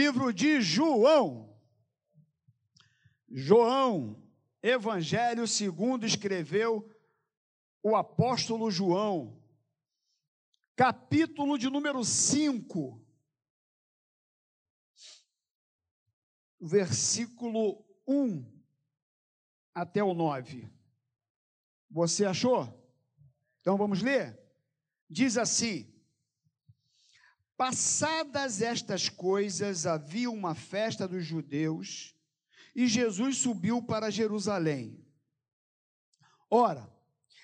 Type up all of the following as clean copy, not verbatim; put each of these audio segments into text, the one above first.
Livro de João. João, Evangelho segundo escreveu o apóstolo João, capítulo de número 5, versículo 1 até o 9. Você achou? Então vamos ler? Diz assim: passadas estas coisas, havia uma festa dos judeus, e Jesus subiu para Jerusalém. Ora,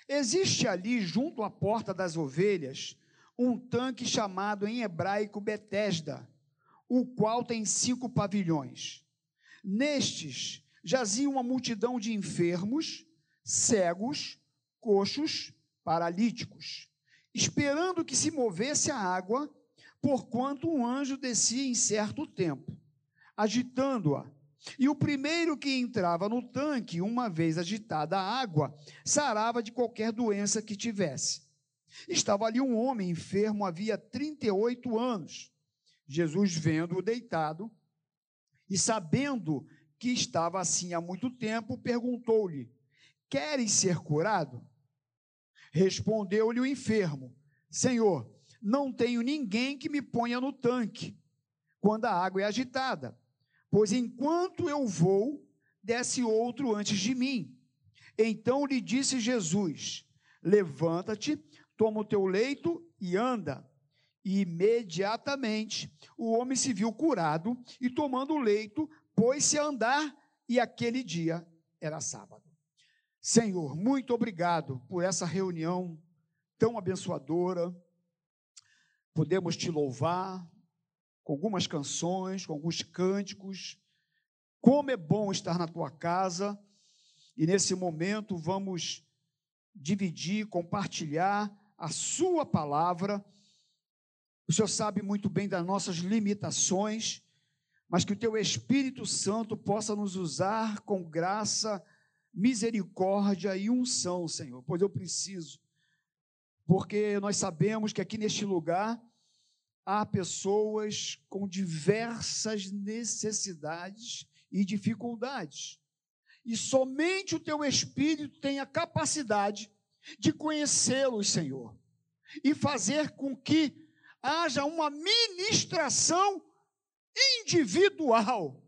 existe ali, junto à porta das ovelhas, um tanque chamado em hebraico Betesda, o qual tem 5 pavilhões. Nestes jazia uma multidão de enfermos, cegos, coxos, paralíticos, esperando que se movesse a água, porquanto um anjo descia em certo tempo, agitando-a. E o primeiro que entrava no tanque, uma vez agitada a água, sarava de qualquer doença que tivesse. Estava ali um homem enfermo, havia 38 anos. Jesus, vendo-o deitado e sabendo que estava assim há muito tempo, perguntou-lhe: queres ser curado? Respondeu-lhe o enfermo: Senhor, não tenho ninguém que me ponha no tanque quando a água é agitada, pois enquanto eu vou, desce outro antes de mim. Então lhe disse Jesus: levanta-te, toma o teu leito e anda. E imediatamente o homem se viu curado e, tomando o leito, pôs-se a andar, e aquele dia era sábado. Senhor, muito obrigado por essa reunião tão abençoadora. Podemos te louvar com algumas canções, com alguns cânticos. Como é bom estar na tua casa, e nesse momento vamos dividir, compartilhar a sua palavra. O Senhor sabe muito bem das nossas limitações, mas que o teu Espírito Santo possa nos usar com graça, misericórdia e unção, Senhor, pois eu preciso, porque nós sabemos que aqui neste lugar há pessoas com diversas necessidades e dificuldades, e somente o teu Espírito tem a capacidade de conhecê-los, Senhor, e fazer com que haja uma ministração individual,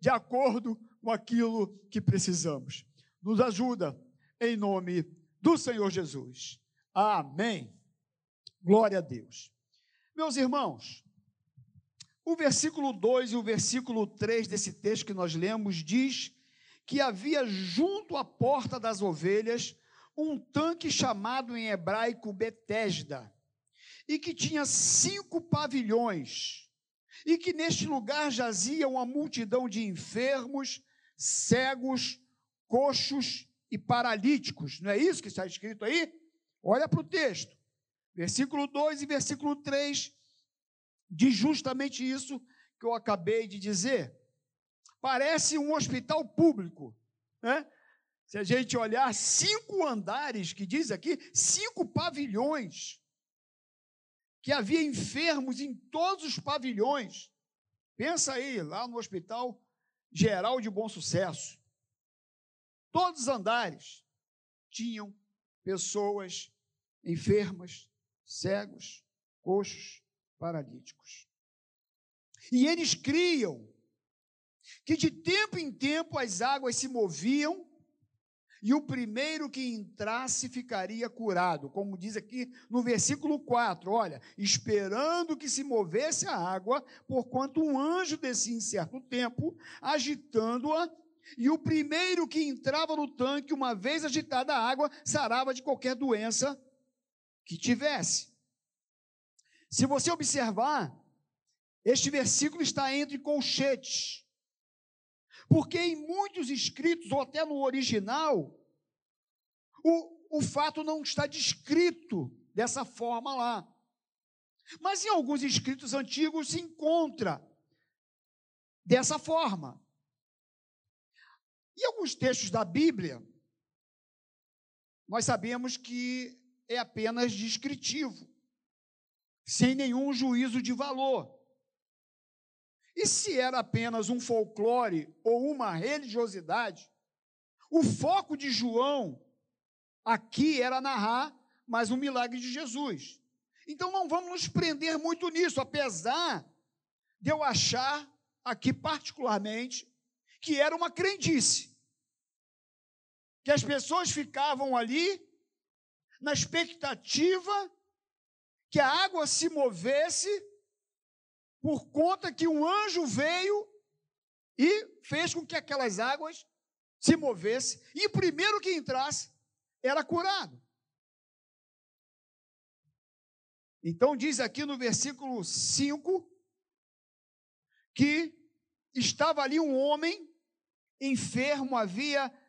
de acordo com aquilo que precisamos. Nos ajuda, em nome do Senhor Jesus. Amém. Glória a Deus. Meus irmãos, o versículo 2 e o versículo 3 desse texto que nós lemos diz que havia junto à porta das ovelhas um tanque chamado em hebraico Betesda, e que tinha 5 pavilhões, e que neste lugar jazia uma multidão de enfermos, cegos, coxos e paralíticos. Não é isso que está escrito aí? Olha para o texto. Versículo 2 e versículo 3 diz justamente isso que eu acabei de dizer. Parece um hospital público, né? Se a gente olhar, 5 andares, que diz aqui, 5 pavilhões, que havia enfermos em todos os pavilhões. Pensa aí, lá no Hospital Geral de Bom Sucesso, todos os andares tinham pessoas enfermas, cegos, coxos, paralíticos. E eles criam que de tempo em tempo as águas se moviam e o primeiro que entrasse ficaria curado, como diz aqui no versículo 4, olha, esperando que se movesse a água, porquanto um anjo descia em certo tempo, agitando-a, e o primeiro que entrava no tanque, uma vez agitada a água, sarava de qualquer doença que tivesse. Se você observar, este versículo está entre colchetes, porque em muitos escritos, ou até no original, o fato não está descrito dessa forma lá. Mas em alguns escritos antigos se encontra dessa forma. E alguns textos da Bíblia, nós sabemos que é apenas descritivo, sem nenhum juízo de valor. E se era apenas um folclore ou uma religiosidade, o foco de João aqui era narrar mais um milagre de Jesus. Então, não vamos nos prender muito nisso, apesar de eu achar aqui particularmente que era uma crendice, que as pessoas ficavam ali na expectativa que a água se movesse por conta que um anjo veio e fez com que aquelas águas se movessem e o primeiro que entrasse era curado. Então, diz aqui no versículo 5 que estava ali um homem enfermo, havia